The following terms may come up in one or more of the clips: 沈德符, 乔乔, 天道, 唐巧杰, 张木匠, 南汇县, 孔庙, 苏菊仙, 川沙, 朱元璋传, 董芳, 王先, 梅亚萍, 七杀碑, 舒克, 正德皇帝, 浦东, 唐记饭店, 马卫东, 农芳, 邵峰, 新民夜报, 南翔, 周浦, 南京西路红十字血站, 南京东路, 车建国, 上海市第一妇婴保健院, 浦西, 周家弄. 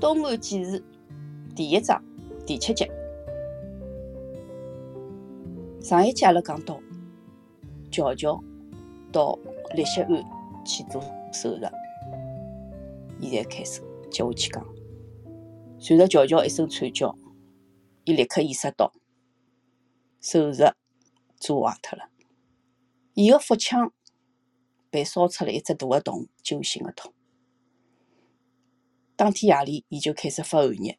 东岸纪事第一章第7节。上一节阿拉讲到乔乔到立雪庵去做手术，现在开始接下去讲。随着乔乔一声惨叫，伊立刻意识到手术做坏脱了，伊个腹腔被烧出了一只大个洞，揪心个痛。当天夜里，伊就开始发寒热，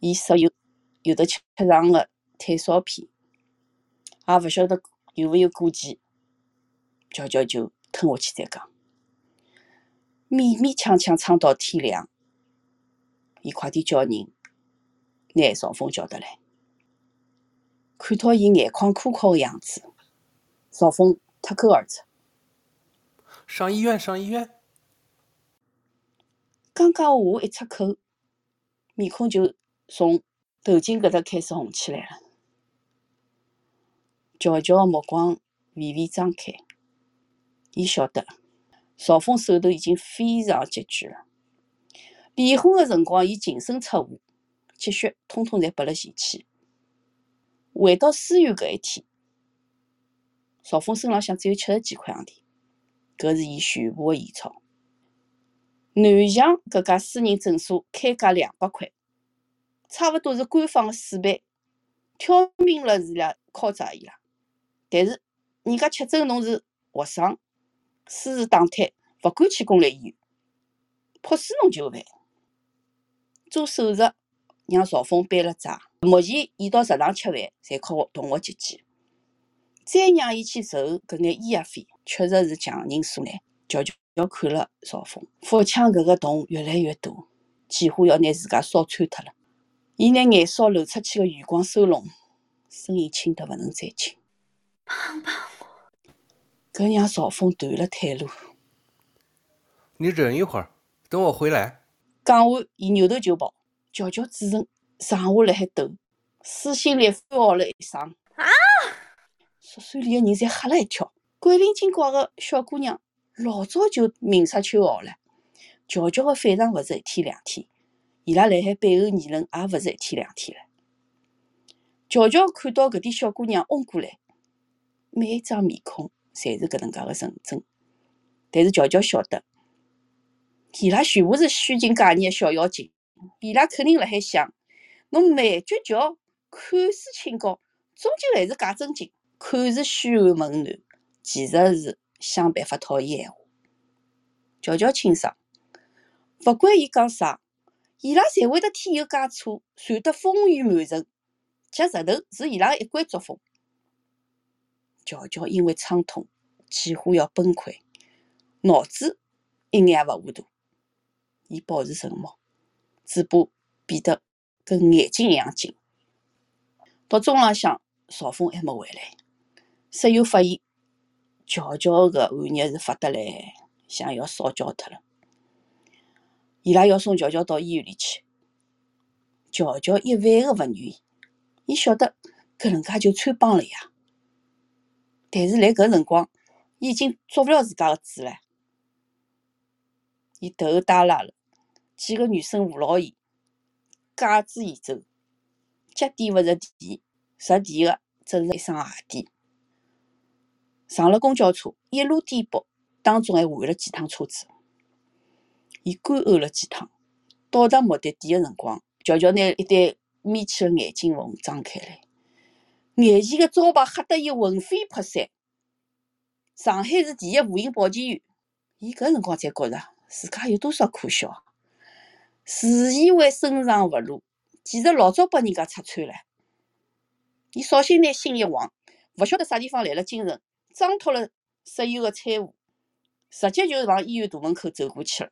伊说有的吃上个退烧片，也勿晓得有没有过期。乔乔就吞下去再讲，勉勉强强撑到天亮，伊快点叫人拿邵峰叫得来。看到伊眼眶枯渴的样子，邵峰脱口而出：“上医院，上医院！”刚刚话一出口，面孔就从头颈搿搭开始红起来了。乔乔的目光微微张开，伊晓得邵峰手头已经非常拮据了。变化的辰光，伊净身出户，积蓄统统侪拨了前妻。回到书院搿一天，邵峰身浪向只有70几块洋钿，搿是伊全部的现钞。南翔搿家私人诊所开价200块，差勿多是官方的4倍，挑明了是来敲诈伊拉。但是人家吃准侬是学生，私事打探，勿敢去公立医院，迫使侬就范。做手术让邵峰背了债，目前伊到食堂吃饭侪靠同学接济，再让伊去筹搿眼医药费，确实是强人所难。乔乔看了邵峰腹腔搿个洞越来越大，几乎要拿自家烧穿脱了。伊拿眼梢流出去的余光收拢，声音轻得勿能再轻：“帮帮我！”搿让邵峰断了退路。“你忍一会儿，等我回来。”讲完，伊扭头就跑。乔乔嘴唇剩下来还抖，撕心裂肺嚎了一声：“啊！”宿舍里的人侪吓了一跳。鬼灵精怪的小姑娘老早就明察秋毫了。乔乔的反常勿是一天两天，伊拉辣海背后议论也勿是一天两天了。乔乔看到搿点小姑娘嗡过来，每一张面孔侪是搿能介个纯真，但是乔乔晓得，伊拉全部是虚情假意的小妖精。伊拉肯定辣海想，侬慢脚瞧，看似清高，终究还是假正经，看似虚寒猛男，其实是想办法讨伊闲话。乔乔清爽，勿管伊讲啥，伊拉侪会得添油加醋，传得风雨满城。夹石头是伊拉一贯作风。乔乔因为伤痛几乎要崩溃，脑子一眼也勿糊涂，伊保持沉默，嘴巴变得跟眼睛一样紧。到中浪向，邵峰还没回来，室友发现乔乔个寒热是发得来，想要烧焦脱了。伊拉要送乔乔到医院里去，乔乔一万个勿愿意，伊晓得搿能介就穿帮了呀。但是辣搿辰光，伊已经做勿了自家个主了，伊头耷拉了。几个女生扶牢伊，架子伊走，脚底勿着地，着地个只是一双鞋底。上了公交车，一路颠簸，当中还换了几趟车子。伊干呕了几趟，到达目的地个辰光，乔乔拿一对眯起个眼睛缝张开来，眼前个招牌吓得伊魂飞魄散。上海市第一妇婴保健院，伊搿辰光才觉着自家有多少可笑。自以为深藏不露，其实老早被人家拆穿了。伊扫兴拿心一横，勿晓得啥地方来了精神，挣脱了室友的搀扶，直接就往医院大门口走过去了。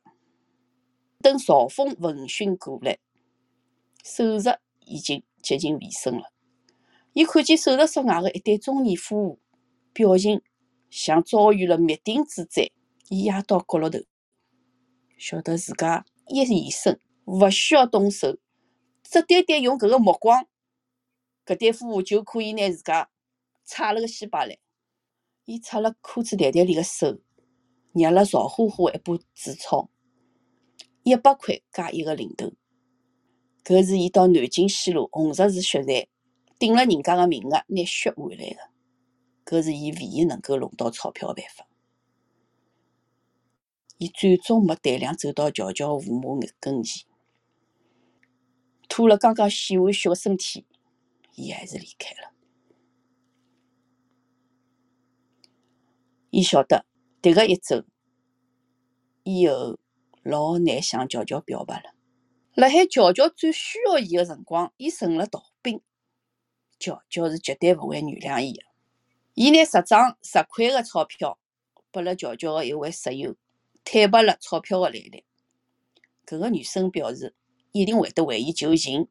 等邵峰闻讯过来，手术已经接近尾声了。伊看见手术室外的一对中年夫妇，表情像遭遇了灭顶之灾。伊压到角落头，晓得自家一现身，勿需要动手，只单单用搿个目光，搿对夫妇就可以拿自家踩了个稀巴烂。伊擦了裤子袋袋里个手，捏了潮乎乎一把紫草， 100块加一个零头。搿是伊到南京西路红十字血站顶了人家个名额，拿血换来个。搿是伊唯一能够弄到钞票个办法。伊最终没胆量走到乔乔父母跟前，拖了刚刚献完血个身体，伊还是离开了。伊晓得迭个一走以后，老难向乔乔表白了。辣海乔乔最需要伊个辰光，伊成了逃兵。乔乔是绝对勿会原谅伊个。伊拿10张10块个钞票拨了乔乔个一位室友，坦白了钞票个来历。搿个女生表示一定会得为伊求情，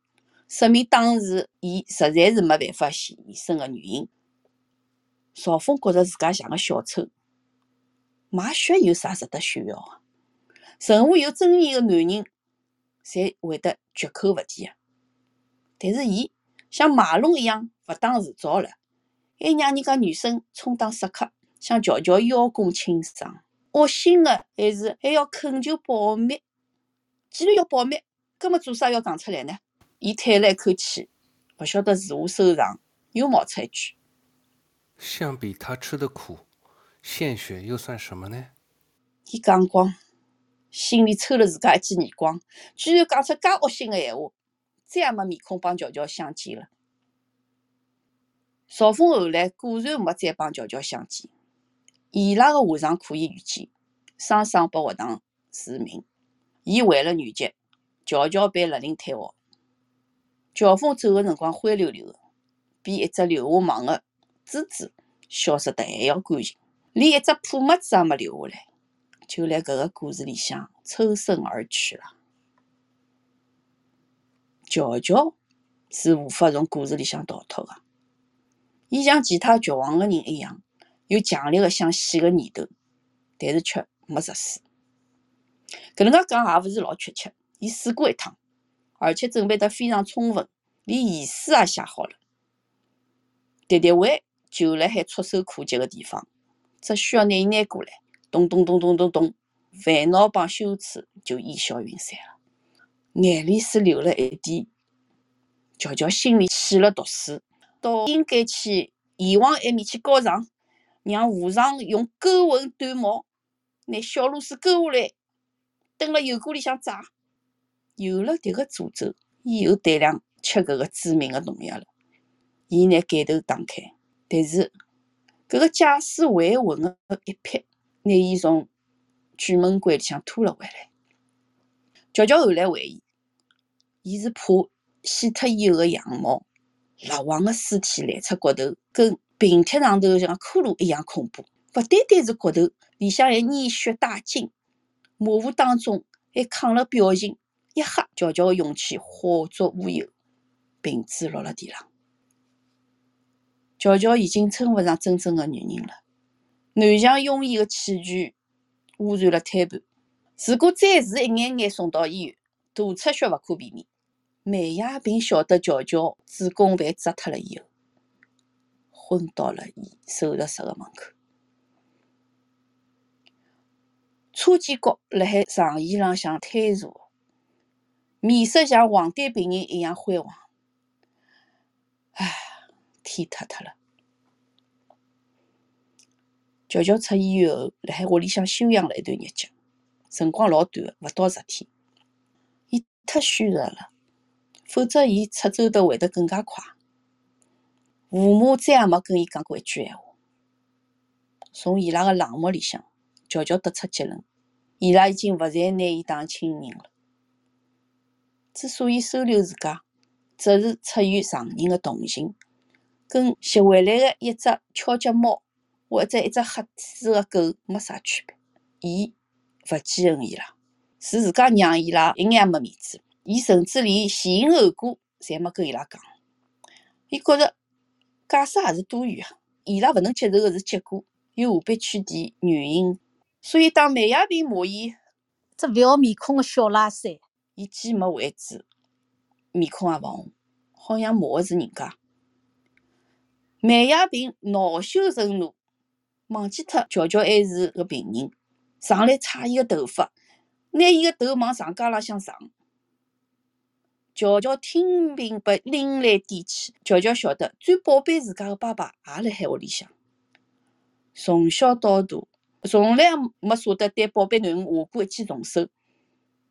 说明当时伊实在是没办法显身个原因。邵峰觉着自家像个小丑，买血有啥值得炫耀啊？任何有争议个男人侪会得绝口勿提啊！但是伊像马龙一样勿当自招了，还让人家女生充当食客，向乔乔邀功请赏。恶心个还要恳求保密，既然要保密，搿么做啥要讲出来呢？伊叹了一口气，勿晓得如何收场，又冒出一句。相比他吃的苦，献血又算什么呢？伊讲光，心里抽了自家一记耳光，居然讲出介恶心的闲话，再也没面孔帮乔乔相见了。邵峰后来果然没再帮乔乔相见，伊拉的下场可以预见，双双被学堂除名。伊患了原疾，乔乔被勒令退学。乔峰走的辰光灰溜溜的，比一只流下网的蜘蛛消失得还要干净，连一只破么子也没留下来，就辣搿个故事里向抽身而去了。乔乔是无法从故事里向逃脱的，伊像其他绝望的人一样，有强烈的想死的念头，但是却没实施。搿能介讲也勿是老确切，伊试过一趟，而且准备得非常充分，连遗书也写好了。迭迭位就辣海触手可及的地方，只需要拿伊拿过来，咚咚咚咚咚咚，烦恼帮羞耻就烟消云散了。眼里是流了一点，乔乔心里起了毒水，到应该去阎王埃面去告状，让和尚用勾魂断毛，拿小露水勾下来，蹲辣油锅里向炸。有了迭个诅咒，伊有胆量吃搿个致命的农药了。伊拿盖头打开。但是搿个假使还魂的一瞥，拿伊从鬼门关里向拖了回来。乔乔后来回忆，伊是怕洗脱以后的羊毛、蜡黄的尸体、烂出骨头，跟平铁上头像骷髅一样恐怖。勿单单是骨头，里向还染血带筋，模糊当中还藏了表情。一刻，乔乔的勇气化作乌有，瓶子落了地浪。乔乔已经称不上真正的女人了，南墙拥伊的器具污染了胎盘，如果再迟一眼眼送到医院，大出血勿可避免。梅亚萍晓得乔乔子宫被摘脱了以后，昏倒了伊手术室的门口。车建国辣海长椅浪向瘫坐，面色像黄疸病人一样灰黄。唉。天塌塌了。乔乔出医院后，辣海屋里向休养了一段日脚，辰光老短个，勿到10天。伊太虚弱了，否则伊出走得会得更加快。父母再也没跟伊讲过一句闲话。从伊拉个冷漠里向，乔乔得出结论：伊拉已经勿再拿伊当亲人了。之所以收留自家，只是出于常人个同情。跟拾回来的一只敲脚猫或者一只黑水的狗没啥区别。伊勿记恨伊拉，是自家让伊拉一眼也没面子。伊甚至连前因后果侪没跟伊拉讲。伊觉着解释也是多余啊，伊拉勿能接受的是结果，又何必去提原因？所以当梅亚萍骂伊只勿要面孔的小垃圾，伊既没还嘴，面孔也勿红，好像骂的是人家。梅亚萍恼羞成怒，忘记脱乔乔还是个病人，上来擦伊个头发，拿伊个头往长架浪向上，乔乔听凭被拎来点去，乔乔晓得最宝贝自家的爸爸也辣海窝里向。从小到大，从来没舍得对宝贝囡恩下过一记重手，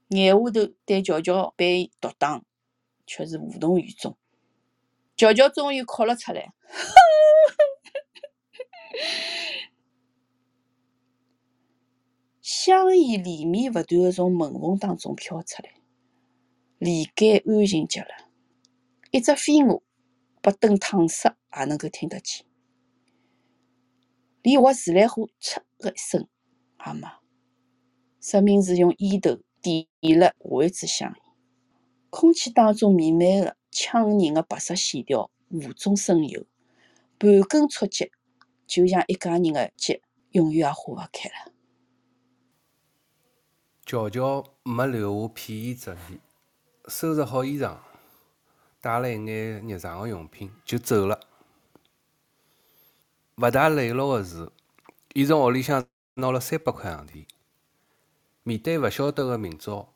眼下头对乔乔被毒打，却是无动于衷。乔乔终于哭了出来。香烟里面不断地从门缝当中飘出来，离间安静极了，一只飞蛾被灯烫死也能够听得见，连划自来火嗤的一声也没，说明是用烟头点了下一支香烟。空气当中弥漫的呛人的白色线条无中生有，盘根错节，就像一家人的结，永远也化不开了。乔乔没留下片言只语，收拾好衣裳，带了一眼日常的用品就走了。勿大磊落的是，伊从屋里向拿了300块洋钿，面对勿晓得的明朝，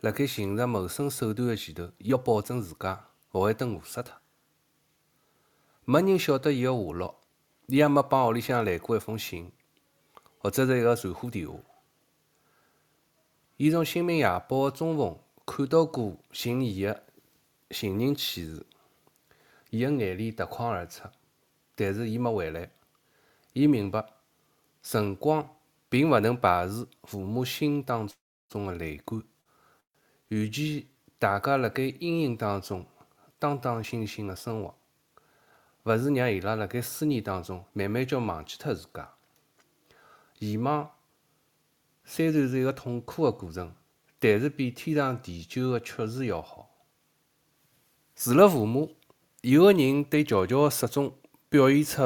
辣盖寻着谋生手段的前头，伊要保证自家勿会等饿死脱。没人晓得伊的下落，伊也没帮屋里向来过一封信，或者是一个传呼电话。伊从《新民夜报》的中缝看到过寻伊的寻人启事，伊的眼泪夺眶而出，但是伊没回来。伊明白，辰光并勿能排除父母心当中的泪干，与其大家辣盖阴影当中当当心心的生活，勿是让伊拉辣盖思念当中慢慢叫忘记脱自家。遗忘虽然是一个痛苦的过程，但是比天长地久的确实要好。除了父母，有个人对乔乔的失踪表现出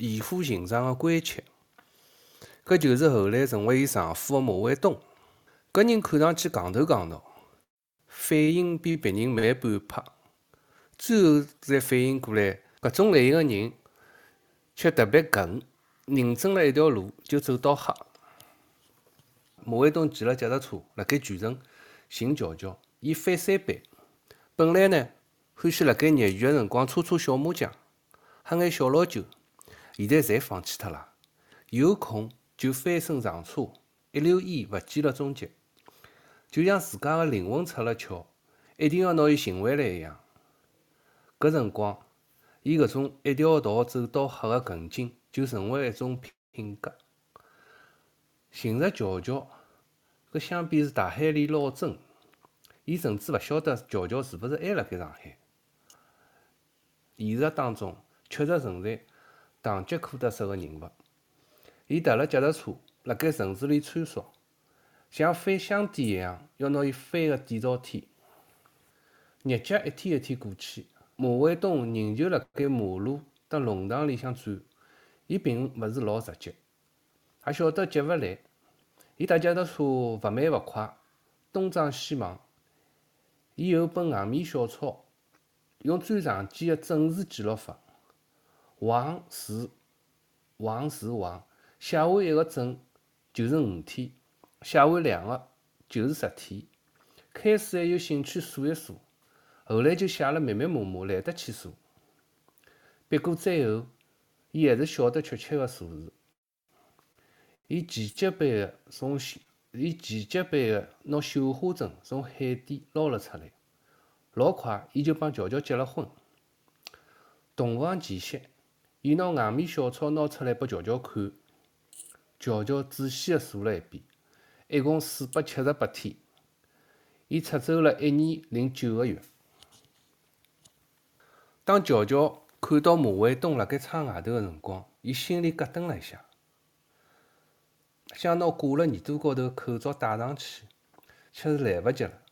异乎寻常的关切，搿就是后来成为伊丈夫的马卫东。搿人看上去戆头戆脑，反应比别人慢半拍，最后才反应过来，搿种类型的人却特别梗，认准了一条路就走到黑。马卫东骑了脚踏车辣盖全城寻乔乔，伊翻三班。本来呢，欢喜辣盖业余个辰光搓搓小麻将，喝眼小老酒，现在侪放弃脱了。有空就翻身上车，一溜烟勿见了踪迹，就像自家个灵魂出了窍，一定要拿伊寻回来一样。搿辰光，伊搿种一条道走到黑个梗劲，就成为一种品格。寻着乔乔，搿相比是大海里捞针，伊甚至勿晓得乔乔是勿是还辣盖上海。现实当中确实存在堂吉诃德式个人物，伊踏了脚踏车辣盖城市里穿梭，像翻箱底一样要拿伊翻个底朝天。日脚一天一天过去，马卫东仍旧辣盖马路搭弄堂里向转，伊并勿是老着急，也晓得急勿来。伊踏脚踏车勿慢勿快，东张西望。伊有本硬面小抄，用最常见的正字记录法，横竖横竖横，写完一个正就是5天，写完2个就是10天。开始还有兴趣数一数，后来就写了密密麻麻，懒得去数。别过最后，伊还是晓得确切的数字。伊奇迹般的拿绣花针从海底捞了出来，老快伊就帮乔乔结了婚。洞房前夕，伊拿外面小抄拿出来拨乔乔看，乔乔仔细地数了一遍，一共478天，伊出走了1年零9个月。当乔乔看到马卫东辣盖窗外头的辰光，伊心里咯噔了一下。想拿挂辣耳朵高头的口罩戴上去，却是来不及了。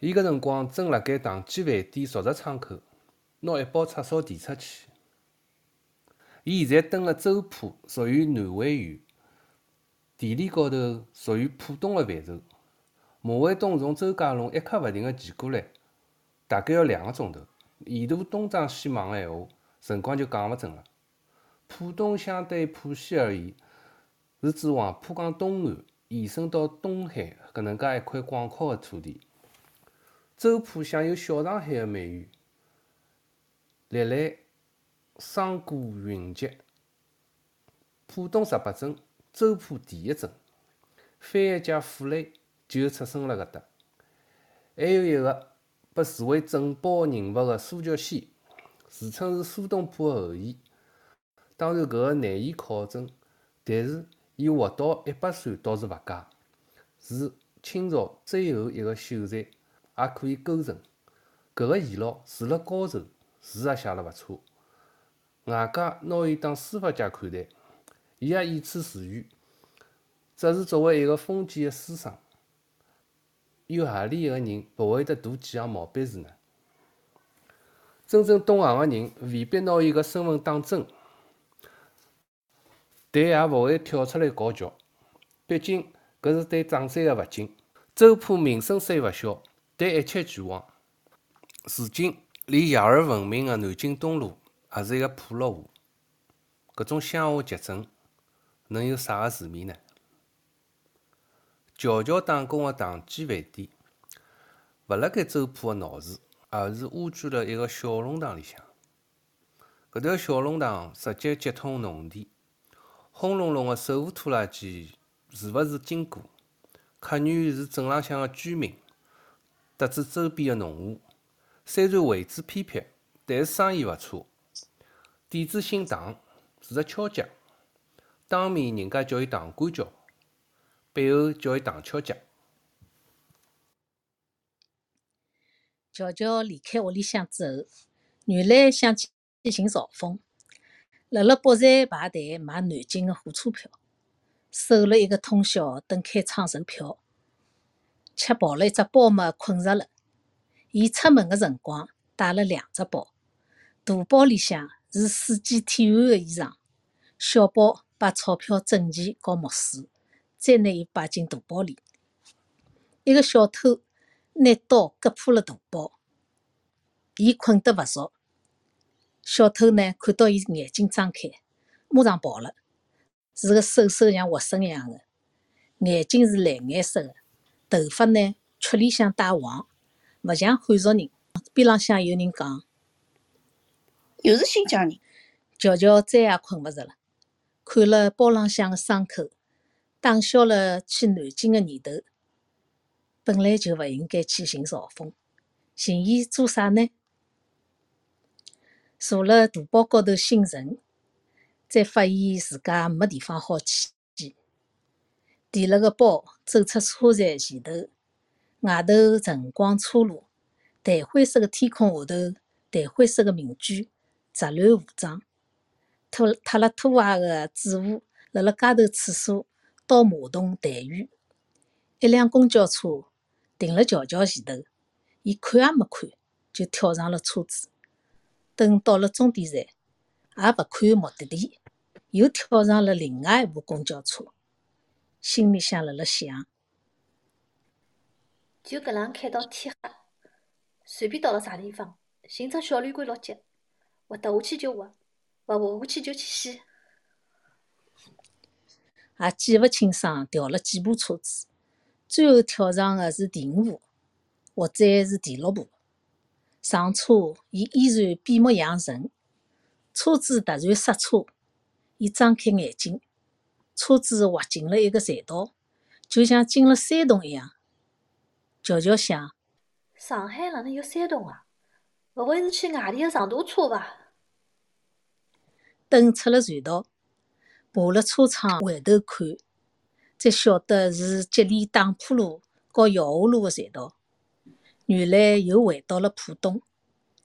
伊搿辰光正辣盖唐记饭店熟食窗口，拿一包叉烧递出去。伊现在蹲辣周浦，属于南汇县，地理高头属于浦东的范畴。马卫东从周家弄一刻勿停的骑过来，大概要2个钟头。沿途东张西望的闲话，辰光就讲勿准了。浦东相对浦西而言，是指黄浦江东岸延伸到东海搿能介一块广阔的土地。周浦享有小上海的美誉，历来商贾云集，浦东18镇，周浦第一镇，翻译家傅雷就出生辣搿搭。还有一个被视为镇宝人物的苏菊仙，自称是苏东坡的后裔，当然搿个难以考证，但是伊活到100岁倒是勿假，是清朝最后一个秀才，也可以勾陈。搿个遗老除了高手，字也写了勿错，外界拿伊当书法家看待，伊也以此自娱，只是作为一个封建的书生，有何里一个人勿会得读几行毛笔字呢？真正懂行的人未必拿伊个身份当真，但也勿会跳出来搞笑，毕竟搿是对长辈的勿敬。周浦名声虽勿小，但一切俱往。如今连亚而闻名的南京东路也是一个破落户，搿种乡下集镇能有啥个市面呢？乔乔打工的唐记饭店勿辣盖周浦的闹市，而是蜗居辣一个小弄堂里向。搿条小弄堂直接接通农田，轰隆隆的手扶拖拉机时勿时经过，客源是镇浪向的居民，特指周边的农户。虽然位置偏僻，但是生意勿错。店主姓唐，是个敲匠，当面人家叫伊唐官桥，背后叫伊唐敲匠。乔乔离开屋里向之后，原来想去寻朝风。辣北站排队买南京的火车票，守了一个通宵等开窗售票，吃跑了一只包么困着了。伊出门的辰光带了2只包，大包里向是4件体寒的衣裳，小包把钞票、证件和墨水，再拿伊摆进大包里。一个小偷拿刀割破了大包，伊困得勿着。小偷呢看到伊眼睛张开，马上跑了，是个瘦像活生一样的，眼睛是蓝颜色的，头发呢曲里向带黄，勿像汉族人。边浪向有人讲，又是新疆人。乔乔再也困勿着了，看了包浪向的伤口，打消了去南京的念头。本来就勿应该去寻朝风，寻伊做啥呢？坐辣大包高头心沉，再发现自家没地方好去，提了个包走出车站前头。外头晨光初露，淡灰色的天空下头，淡灰色的民居杂乱无章，脱了拖鞋的主妇辣辣街头厕所倒马桶掸浴。一辆公交车停辣乔乔前头，伊看也没看就跳上了车子。等到了终点站，也勿看目的地，又跳上了另外一部公交车，心里向辣辣想：就搿样开到天黑，随便到了啥地方，寻只小旅馆落脚，活得下去就活，勿活下去就去死。也记勿清爽调了几部车子，最后跳上的是第5部，或者是第6部。上车，伊依然闭目养神。车子突然刹车，伊张开眼睛，车子滑进了一个隧道，就像进了山洞一样。乔乔想：上海哪能有山洞啊？勿会是去外地的长途车伐？等出了隧道，爬了车窗回头看，才晓得是接连打坡路和姚河路的隧道。原来又回到了浦东，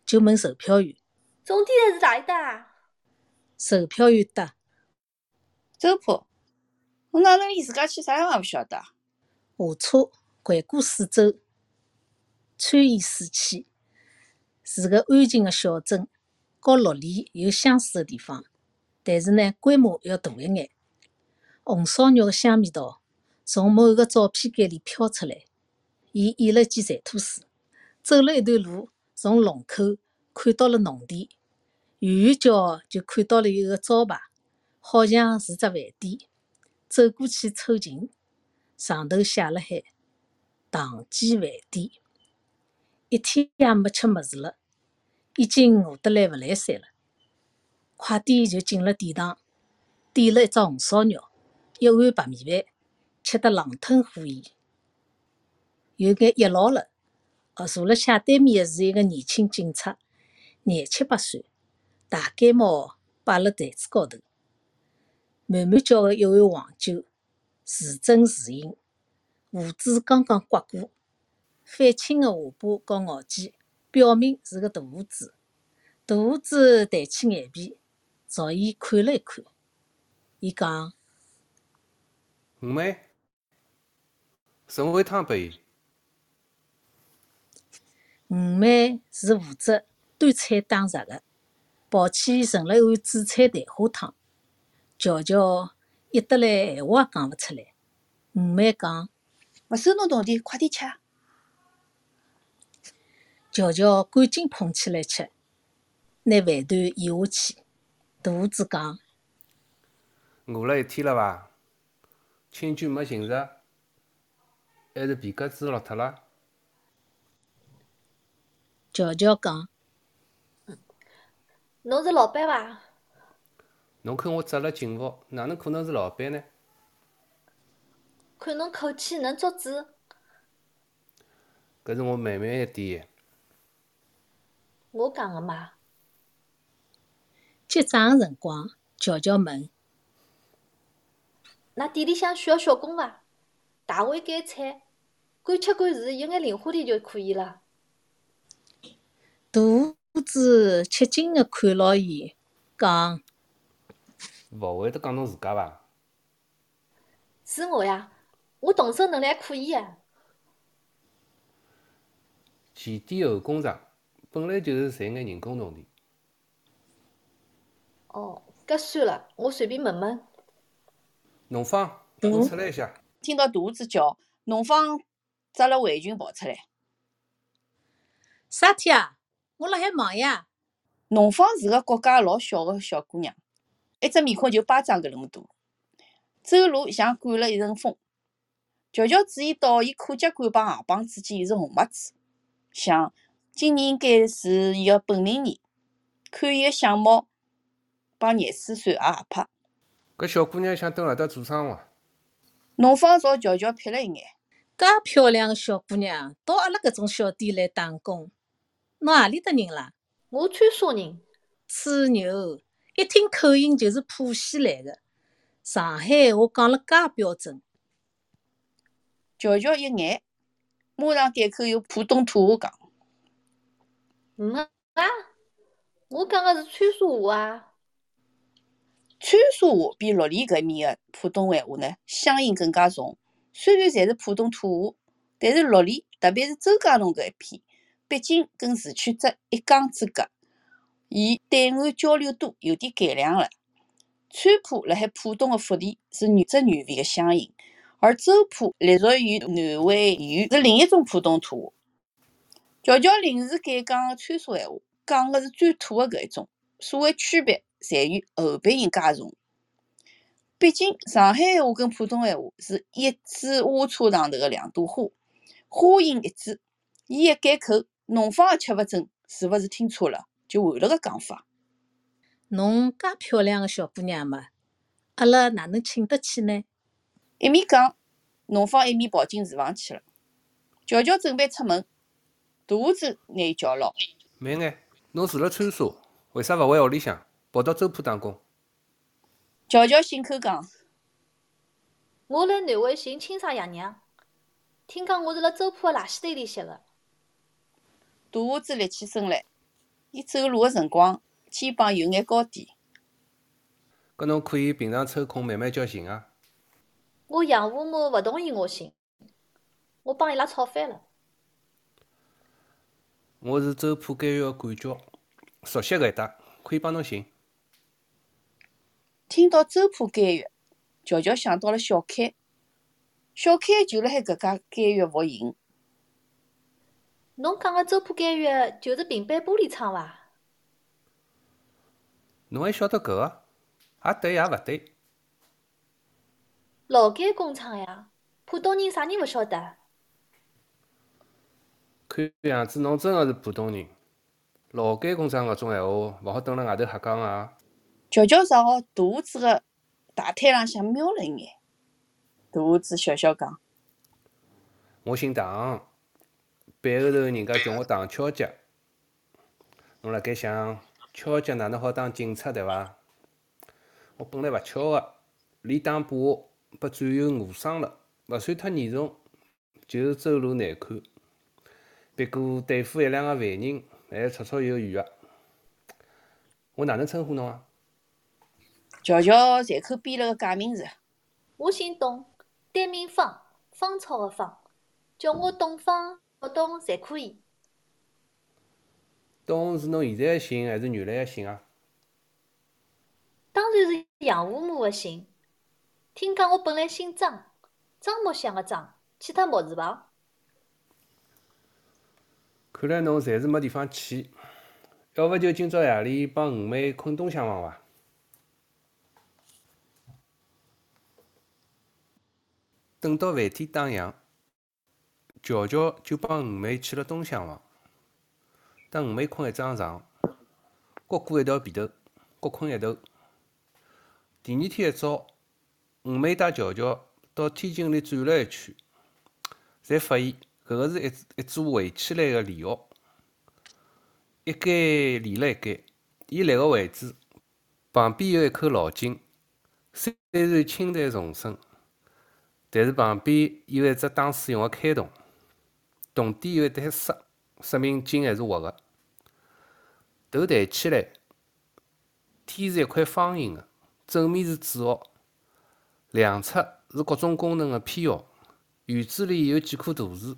就问售票员：“终点站是哪里搭？”售票员答：“周浦。”我哪能连自家去啥地方勿晓得？下车环顾四周，穿衣四起，是个安静的小镇，和六里有相似的地方，但是呢，规模要大一眼。红烧肉的香味道从某个照片间里飘出来。伊演了件馋吐司。走了一段路，从龙口看到了农田，远远叫就看到了一个招牌，好像是只饭店。走过去凑近，上头写了海唐记饭店，一天也没吃么子了，已经饿得来不来塞了，快点就进了店堂，点了一只红烧肉，一碗白米饭，吃得狼吞虎咽。有眼一老了，坐了下对面的是一个年轻警察，廿七八岁，大盖帽摆辣台子高头，满满浇的一碗黄酒，如真如影，胡子刚刚刮过，泛青的下巴和咬肌，表明是个大胡子。大胡子抬起眼皮，朝伊看了一看。伊讲：“五妹，送碗汤拨伊。”五妹是负责端菜打杂的，跑去盛了一碗紫菜蛋花汤。乔乔噎得来，闲话也讲勿出来。五妹讲：“勿收侬铜钿，快点吃。”乔乔赶紧捧起来吃，拿饭团咽下去。大胡子讲：“饿了一天了伐？亲眷没寻着，还是皮夹子落脱了？”乔乔讲：“侬是老板伐？侬看我着了警服，哪能可能是老板呢？看侬口气能做主。搿是我妹妹一点。”我讲的嘛。结账的辰光，乔乔问：“㑚店里向需要小工伐？大碗干菜，敢吃敢住，有眼零花钿就可以了。”大胡子吃惊的看牢伊，讲：“勿会得讲侬自家伐？”“是我呀，我动手能力还可以啊。”前店后工厂。本来就是赚眼人工铜钿。哦，搿算了，我随便问问。农芳，侬出来一下。听到大胡子叫，农芳扎了围裙跑出来。啥体啊？我辣海忙呀。农芳是个骨架老小个小姑娘，一只面孔就巴掌搿那么大，走路像赶了一阵风。乔乔注意到伊裤脚管帮鞋帮之间有只红帽子，想。今年应该是伊个本命年，看伊个相貌，帮廿四岁也合拍。搿小姑娘想蹲辣搭做生活。农芳朝乔乔瞥了一眼，介漂亮个小姑娘，到阿拉搿种小店来打工，侬何里搭人啦？我川沙人。吹牛，一听口音就是浦西来个，上海闲话讲了介标准。乔乔一眼，马上改口用浦东土话讲。没啊，我讲的是川沙话啊。川沙话比陆离搿面的普通闲话呢，乡音更加重。虽然侪是普通土话，但是陆离，特别是周家弄搿一片，毕竟跟市区只一江之隔，伊对岸交流多，有点改良了。川普辣海浦东的腹地是只南边的乡音，而周浦隶属于南汇县，是另一种普通土话。乔乔临时改讲个川沙闲话，讲个是最土个搿一种，所谓区别在于后鼻音加重。毕竟上海闲话跟普通闲话是一枝花车上头个两朵花，花影一枝。伊一改口，农芳也吃勿准是勿是听错了，就换了个讲法。侬介漂亮个小姑娘嘛，阿拉哪能请得起呢？一面讲，农芳一面跑进厨房去了。乔乔准备出门。大胡子拿伊叫牢，妹眼，侬住辣川沙，为啥勿回屋里向，跑到周浦打工？乔乔信口讲：“我来南汇寻亲生爷娘，听讲我是辣周浦个垃圾堆里吸个。”大胡子立起身来，伊走路个辰光肩膀有眼高低。搿侬可以平常抽空慢慢叫寻啊。我养父母勿同意我寻，我帮伊拉吵翻了。我是周浦监狱的管教，熟悉搿一带，可以帮侬寻。听到周浦监狱，乔乔想到了小开，小开就辣海搿家监狱服刑。侬讲个周浦监狱就是平板玻璃厂伐？侬还晓得搿个？也对也勿对。劳改工厂呀，普通人啥人勿晓得？看样子侬真的是普通人。老干工厂搿种闲话，勿好蹲辣外头瞎讲啊。乔乔只好大胡子个大摊浪向瞄了一眼，大胡子笑笑讲：“我姓唐，背后头人家叫我唐巧杰。侬辣盖想，巧杰哪能好当警察对伐？我本来勿巧个，连打靶被战友误伤了，勿算太严重，就是走路难看。别过对付一两个犯人。”还绰绰有余啊！我哪能称呼侬啊？乔乔随口编了个假名字，我姓董，单名芳，芳草个芳，叫我董芳、小董侪可以。董是侬现在个姓还是原来个姓啊？当然是养父母个姓。听讲我本来姓张，张木匠个张，去脱木字旁。看来侬暂时没地方去，要不就今朝夜里帮五妹困东厢房伐？等到饭天打烊，乔乔就帮五妹去了东厢房，搭五妹困一张床，各裹一条被头，各困一头。第二天一早，五妹带乔乔到天井里转了一圈，才发现。搿个是一组围起来个连袄，一间连了一间。伊立个位置旁边有一口老井，虽然清代重生，但是旁边有一只打水用个开洞，洞底有一滩水，说明井还是活个。头抬起来，天是一块方形个，正面是主袄，两侧是各种功能个偏袄。院子里有几棵大树。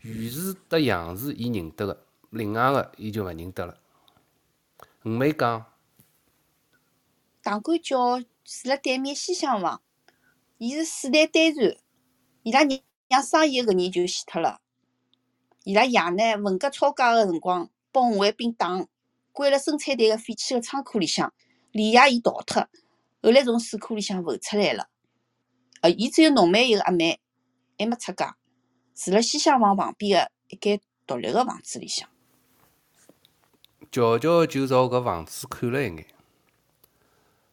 榆树搭杨树，伊认得个，另外个伊就勿认得了。五妹讲，唐管教住辣对面西厢房，伊是四代单传，伊拉娘生伊搿年就死脱了。伊拉爷呢，文革抄家个辰光，被红卫兵打，关了生产队个废弃个仓库里向，连夜伊逃脱，后来从水库里向浮出来了。伊只有浓眉一个阿妹，还没出嫁。住辣西厢房旁边的一间独立的房子里向，乔乔就朝搿房子看了一眼。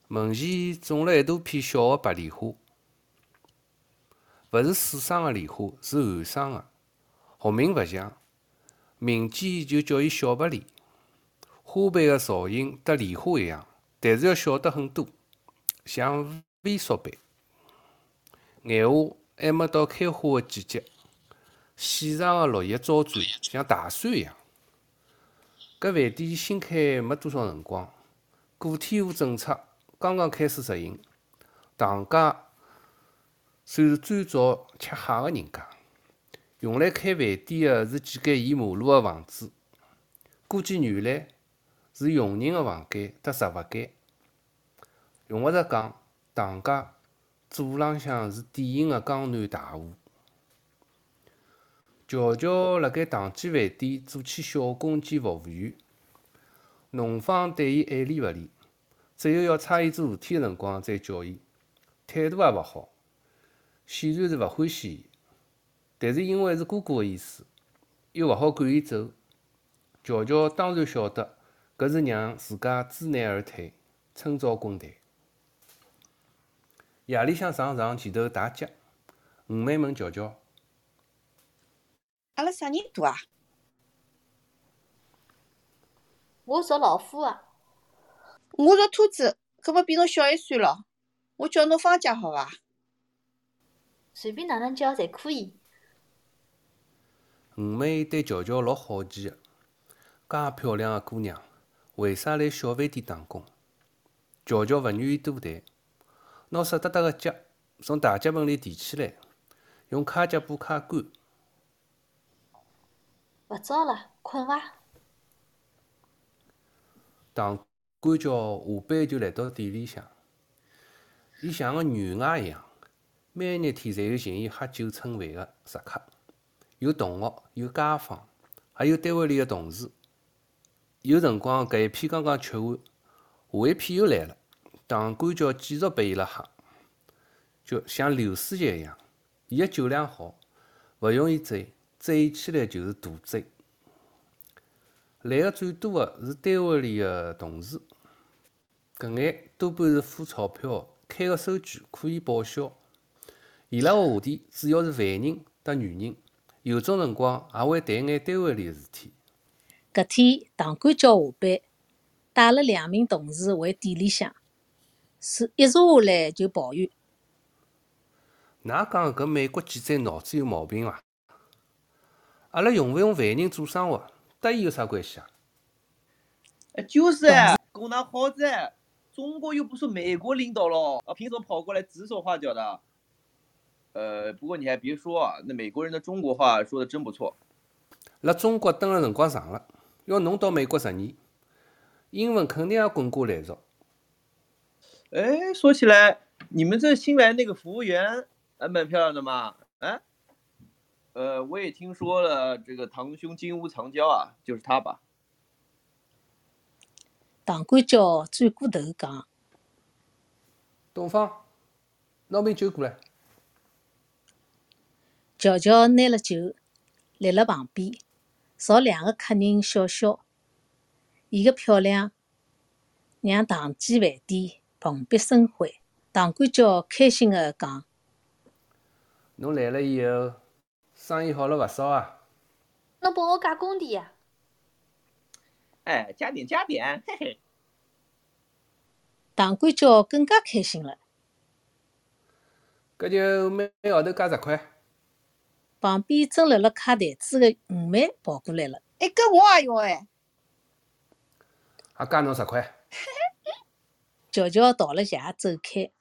门前种了一大片小的白莲花，勿是水生的莲花，是寒生的，学名勿详，民间就叫伊小白莲。花瓣的造型搭莲花一样，但是要小得很多，像微缩般。眼下还没到开花的季节，细长的绿叶招展，像大山一样。搿饭店新开没多少辰光，古天户政策刚刚开始实行，唐家算是最早吃蟹的人家。用来开饭店的是几间沿马路的房子，估计原来是佣人的房间搭杂物间。用勿着讲，唐家左浪向是典型的江南大户。乔乔辣盖唐记饭店做起小工兼服务员，农方对伊爱理勿理，只有要差伊做事体的辰光再叫伊，态度也勿好，显然是勿欢喜伊。但是因为是哥哥的意思，又勿好赶伊走，乔乔当然晓得搿是让自家知难而退，趁早滚蛋。夜里向上床前头打结，五妹问乔乔：“阿拉啥人多啊？”“我属老虎啊。”“我属兔子，搿么比侬小一岁咯。我叫侬芳姐好伐？”“随便哪能叫侪可以。”五妹对乔乔老好奇个，介漂亮个姑娘，为啥来小饭店打工？乔乔勿愿意多谈。拿湿哒哒个脚从大脚盆里提起来，用卡脚布卡干。勿早了，困伐？唐管教下班就来到店里向，伊像个员外一样，每日天侪有寻伊喝酒蹭饭个食客，有同学，有街坊，还有单位里个同事。有辰光搿一篇刚刚吃完，下一篇又来了。唐管教继续拨伊拉喝，就像流水席一样，伊个酒量好，勿容易醉，醉起来就是大醉。来个最多个是单位里个同事，搿眼多半是付钞票，开个收据可以报销。伊拉个话题主要是犯人搭女人，有种辰光也会谈眼单位里个事体。搿天堂倌叫下班，带了2名同事回店里向，一坐下来就抱怨：“㑚讲搿美国记者脑子有毛病伐？阿拉用勿用犯人做生活？”搭伊有啥关系啊？就是，跟㑚好在，中国又不是美国领导了，凭什么跑过来指手画脚的？不过你还别说啊，那美国人的中国话说的真不错。辣中国蹲了辰光长了，要侬到美国10年，英文肯定要滚瓜烂熟。哎，说起来，你们这新来那个服务员，蛮漂亮的嘛，哎。我也听说了，这个堂兄金屋藏娇啊，就是他吧？堂倌叫转过头讲：“东方，拿瓶酒过来。”乔乔拿了酒，立了旁边，朝2个客人笑笑。伊个漂亮，让唐记饭店蓬荜生辉。堂倌叫开心的讲：“侬来了以后。”生意好了勿少啊！侬拨我加工钿呀？哎，加点，嘿嘿。堂倌叫更加开心了。搿就每号头加10块。旁边正辣辣揩台子的五妹跑过来了。哎，搿我也要哎。也加侬10块。乔乔道了谢走开，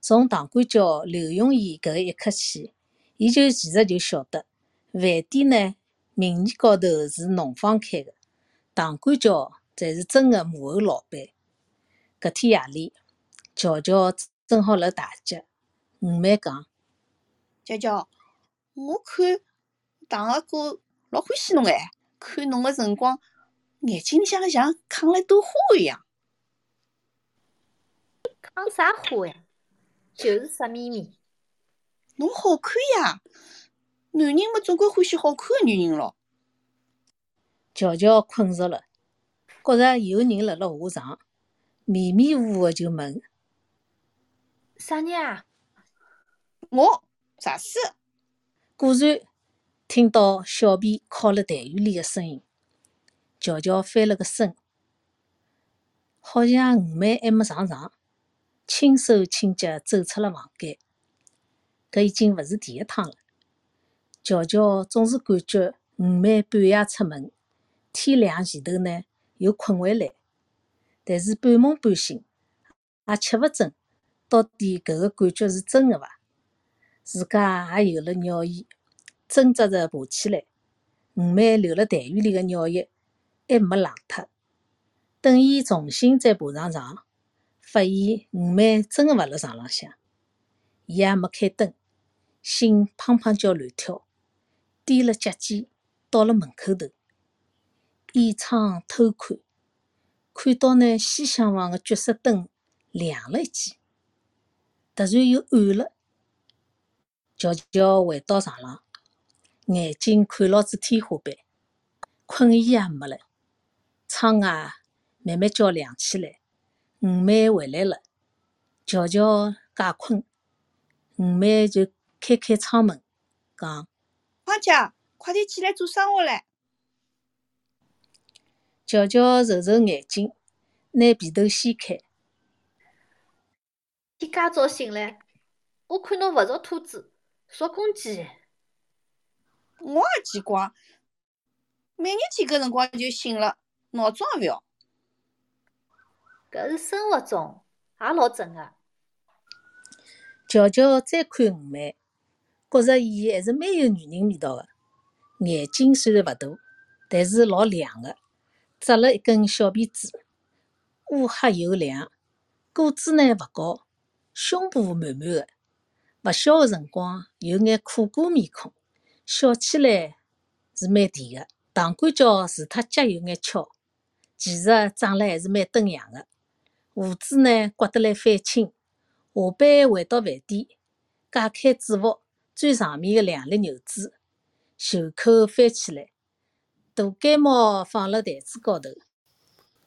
从堂倌叫留用伊搿一刻起。伊其实就晓得，饭店呢名义高头是农方开的，堂倌叫才是真的幕后老板。搿天夜里，乔乔正好辣大街，五妹讲：“乔乔，我看堂阿哥老欢喜侬哎，看侬个辰光，眼睛里向像扛了一朵花一样。”“扛啥花呀？就是色眯眯。”“侬好看呀，男人嘛总归欢喜好看的女人咯。”乔乔困着了，觉着有人辣辣下床，迷迷糊糊就问：“啥人啊？”“我啥事？”果然听到小便敲了痰盂里的声音，乔乔翻了个身，好像五妹还没上床，轻手轻脚走出了房间。搿已经勿是第一趟了。乔乔总是感觉五妹半夜出门，天亮前头呢又困回来，但是半梦半醒，也吃勿准到底搿个感觉是真的伐？自家也有了尿意，挣扎着爬起来，五妹流了痰盂里的尿液还没冷脱。等伊重新再爬上床，发现五妹真的勿辣床浪向，伊也没开灯。心砰砰叫乱跳，踮了脚尖到了门口头，倚窗偷看，看到呢西厢房的角色灯亮了一记，突然又暗了。乔乔回到床浪，眼睛看牢子天花板，困意也没了。窗外慢慢叫亮起来，五妹回来了。乔乔解困，五妹就开窗门，讲：“芳姐，快点起来做生活来。”乔乔揉揉眼睛，拿被头掀开。“天介早醒来，我看侬勿穿拖子，穿公鸡。”“我也奇怪，每日天搿辰光就醒了，闹钟也勿要。”“搿是生活中，也老正个。”乔乔再看五妹，觉着伊还是蛮有女人味道的，眼睛虽然勿大，但是老亮的，扎了一根小辫子，乌黑又亮，个子呢勿高，胸部满满的，勿小的辰光有眼苦瓜面孔，笑起来是蛮甜的。堂倌叫除脱脚有眼翘，其实长了还是蛮登样的，胡子呢刮得来翻青，下班回到饭店，解开制服。最上面的两粒牛珠，袖口翻起来，大盖帽放辣台子高头，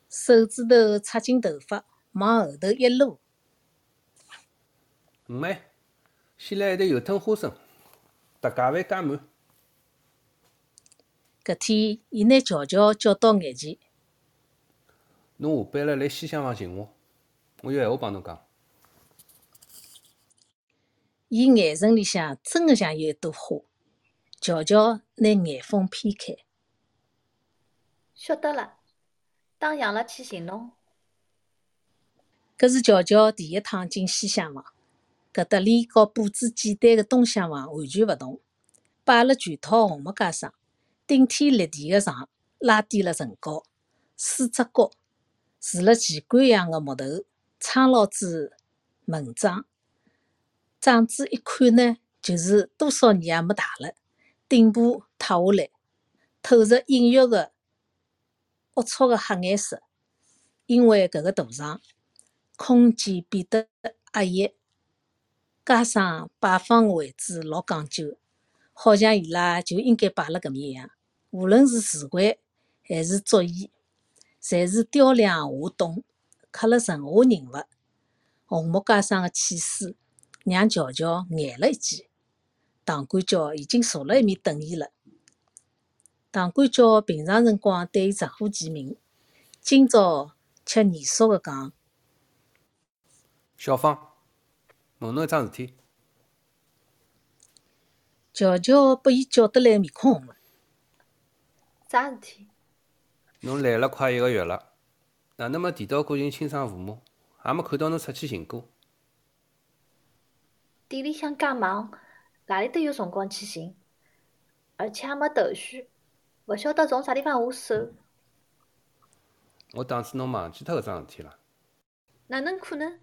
手指头插进头发，往后头一撸。五妹，先来一头油吞花生，特价饭加满。搿天，伊拿乔乔叫到眼前。侬下班了来西厢房寻我，我有闲话帮侬讲。伊眼神里向真个像有一朵花。乔乔拿眼缝偏开。晓得了，当杨辣去寻侬。搿是乔乔第一趟进西厢房，搿搭里和布置简单的东厢房完全勿同，摆了全套红木架床，顶天立地的床拉低了层高，四只角除了奇观样的木头苍老子门帐，帐子一看呢，就是多少年也没汏了，顶部塌下来，透着隐约的龌龊的黑颜色。因为搿个大床，空间变得压抑，加上摆放的位置老讲究，好像伊拉就应该摆辣搿面样。无论是瓷柜还是桌椅，侪是雕梁画栋，刻了神话人物。红木架上的气势，让乔乔眼了一记。唐管教已经坐辣一面等伊了。唐管教平常辰光对伊直呼其名，今朝却严肃地讲：“小芳，问侬一桩事体。”乔乔被伊叫得来，面孔红了。啥事体？侬来了快一个月了，哪能没提到过寻亲生父母，也没看到侬出去寻过。店里向介忙，哪里都有辰光去寻，而且也没头绪，勿晓得从啥地方下手。我当初侬忘记脱搿桩事体了。哪能可能？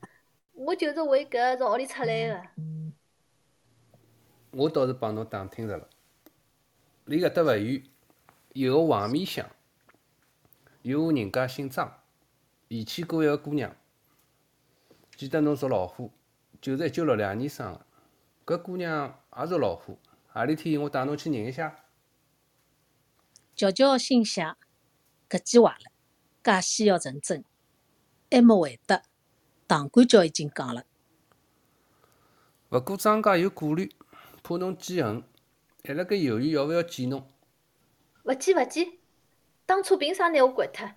我就是为搿从屋里出来的。我倒是帮侬打听着了，离搿搭勿远，有个黄面乡，有户人家姓张，遗弃过一个姑娘。记得侬属老虎，就是1962年生个，搿姑娘也属老虎。何里天我带侬去认一下。乔乔心想，搿记坏了，假戏要成真。还没回答，唐管教已经讲了。勿过张家有顾虑。怕侬记恨，还辣盖犹豫要勿要见侬？勿见，当初凭啥拿我掼脱？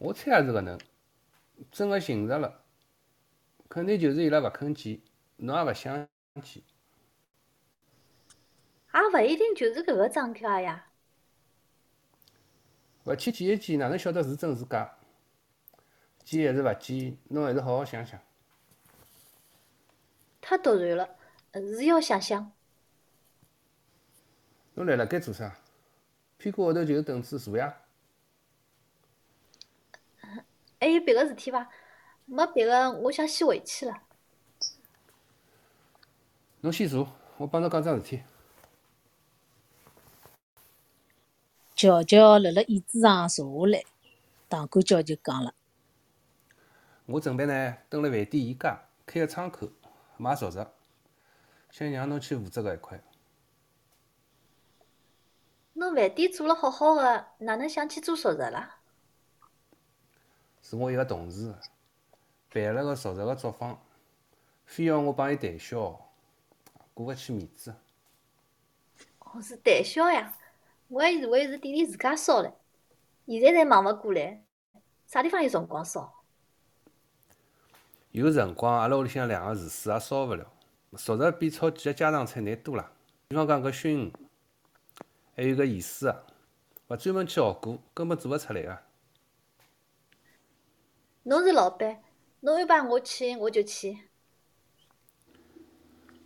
我猜也是搿能，真个寻着了，肯定就是伊拉勿肯见，侬也勿想见。也勿一定就是搿个张家呀。勿去见一见，哪能晓得是真是假？见还是勿见，侬还是好好想想。太突然了。是要想。侬来了该做啥？屁股后头就是凳子坐呀。还有别个事体伐？没别个，我想先回去了。侬先坐，我帮侬讲桩事体。乔乔辣辣椅子上坐下来，唐管教就讲了：“我准备呢，蹲辣饭店一家开个窗口卖熟食。”想让侬去负责搿一块。侬饭店做了好好的，哪能想去做熟食啦？是我一个同事办了个熟食个作坊，非要我帮伊代销，顾勿起面子。哦，是代销呀！我还以为是店里自家烧嘞，现在侪忙勿过来，啥地方有辰光烧？有辰光，阿拉屋里向两个厨师也烧勿了。熟食比炒几个家常菜难多啦，比方讲搿熏鱼，还有搿盐水啊，勿专门去学过，根本做勿出来啊。侬是老板，侬安排我去，我就去。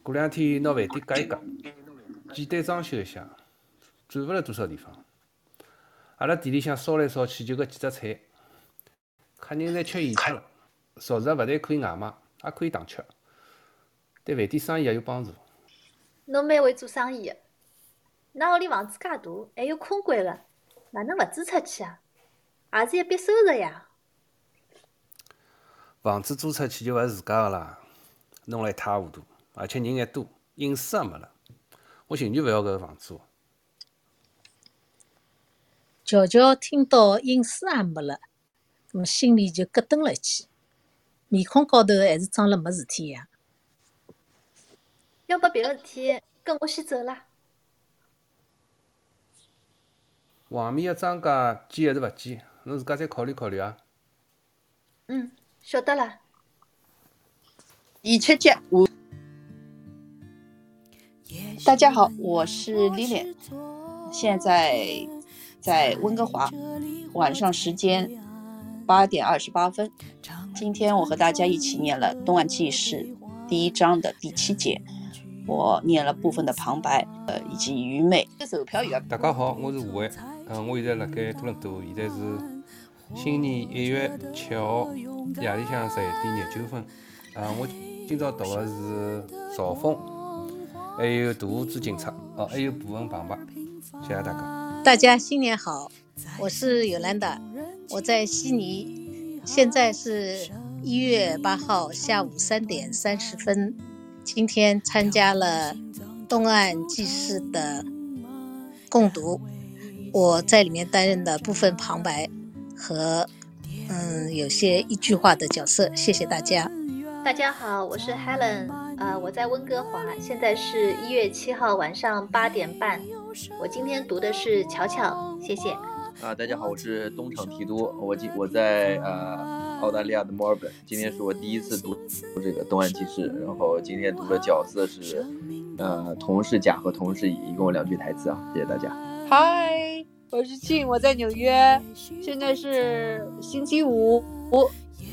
过两天拿饭店改一改，简单装修一下，转勿了多少地方。阿拉店里向烧来烧去就搿几只菜，客人侪吃厌脱了。熟食勿但可以外卖，也可以堂吃。对饭店生意也有帮助。侬蛮会做生意的，㑚屋里房子介大，还有空间个，哪能勿租出去啊？也是一笔收入呀。房子租出去就勿是自家个啦，弄了一塌糊涂，而且人还多，隐私也没了。我寻求勿要搿个房子。乔乔听到隐私也没了，咁心里就咯噔了一记，面孔高头还是装了没事体一样。要没别个事体，跟我先走啦。外面个庄家建还是勿建，侬自家再考虑考虑啊。晓得了。大家好，我是 Lilian， 现在在温哥华，晚上时间8:28。今天我和大家一起念了《东岸纪事》第1章的第7节，我念了部分的旁白，以及愚昧。大家好，我是胡伟，我现在辣盖多伦多，现在是新年1月7号夜里向10:29。我今朝读的是赵峰，还有大胡子警察，还有部分旁白。谢谢大家。大家新年好，我是尤兰达，我在悉尼，现在是1月8号下午3:30。今天参加了东岸纪事的共读，我在里面担任的部分旁白和有些一句话的角色，谢谢大家。大家好，我是 Helen，我在温哥华，现在是1月7号晚上8:30。我今天读的是巧巧，谢谢。大家好，我是东厂提督，我在澳大利亚的墨尔本，今天是我第一次读这个东岸纪事，然后今天读的角色是同事甲和同事乙，一共2句台词啊，谢谢大家。嗨，我是庆，我在纽约，现在是星期五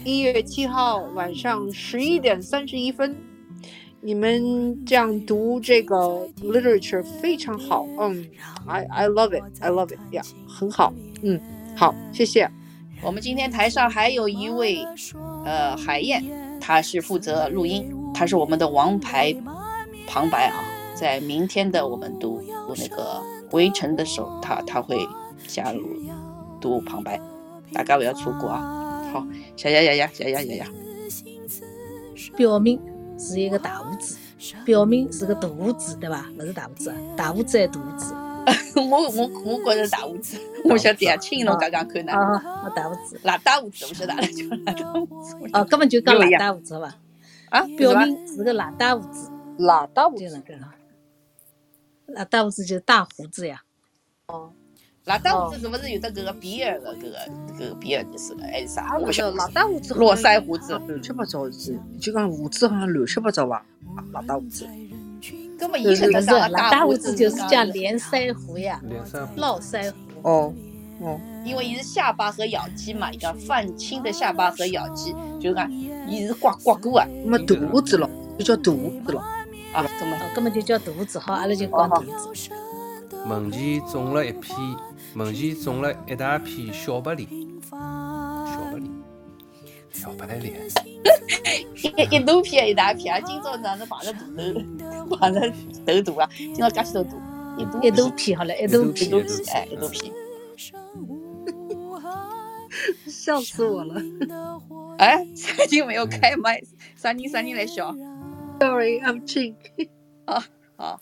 ，1月7号晚上11:31。你们这样读这个 literature 非常好，I love it， yeah， 很好，好，谢谢。我们今天台上还有一位海燕，她是负责录音，她是我们的王牌旁白啊，在明天的我们读那个围城的时候，她会加入读旁白，大家不要错过啊。好，谢谢。表明是一个大胡子，表明是个大胡子，对吧？不是大胡子，大胡子还是大胡子？我觉着大胡子，我晓得呀，亲侬刚刚看呢。啊，大胡子，拉大胡子，我晓得，就拉大胡子。哦，根本就讲拉大胡子吧？啊，表明是个拉大胡子，拉大胡子，拉大胡子就是大胡子呀。哦。老大胡子是不是有的这个比尔的这个比尔就是个还是啥？我晓得老大胡子、络腮胡子、乱七八糟胡子，就讲胡子好像乱七八糟吧？老大胡子，根本一个都是老大胡子，就是叫连腮胡呀，络腮胡。哦，因为伊是下巴和咬肌嘛，伊讲泛青的下巴和咬肌，就是讲伊是刮骨啊。那么大胡子咯，就叫大胡子咯。啊，根本就叫大胡子，好，阿拉就光大胡子。门前种了一大片小白梨，一大片一大片啊！今朝哪能排了头大啊？今朝介许多大，一大片好了，一大片，笑死我了！哎，最近没有开麦，啥人来笑 ？Sorry，I'm Ching。好。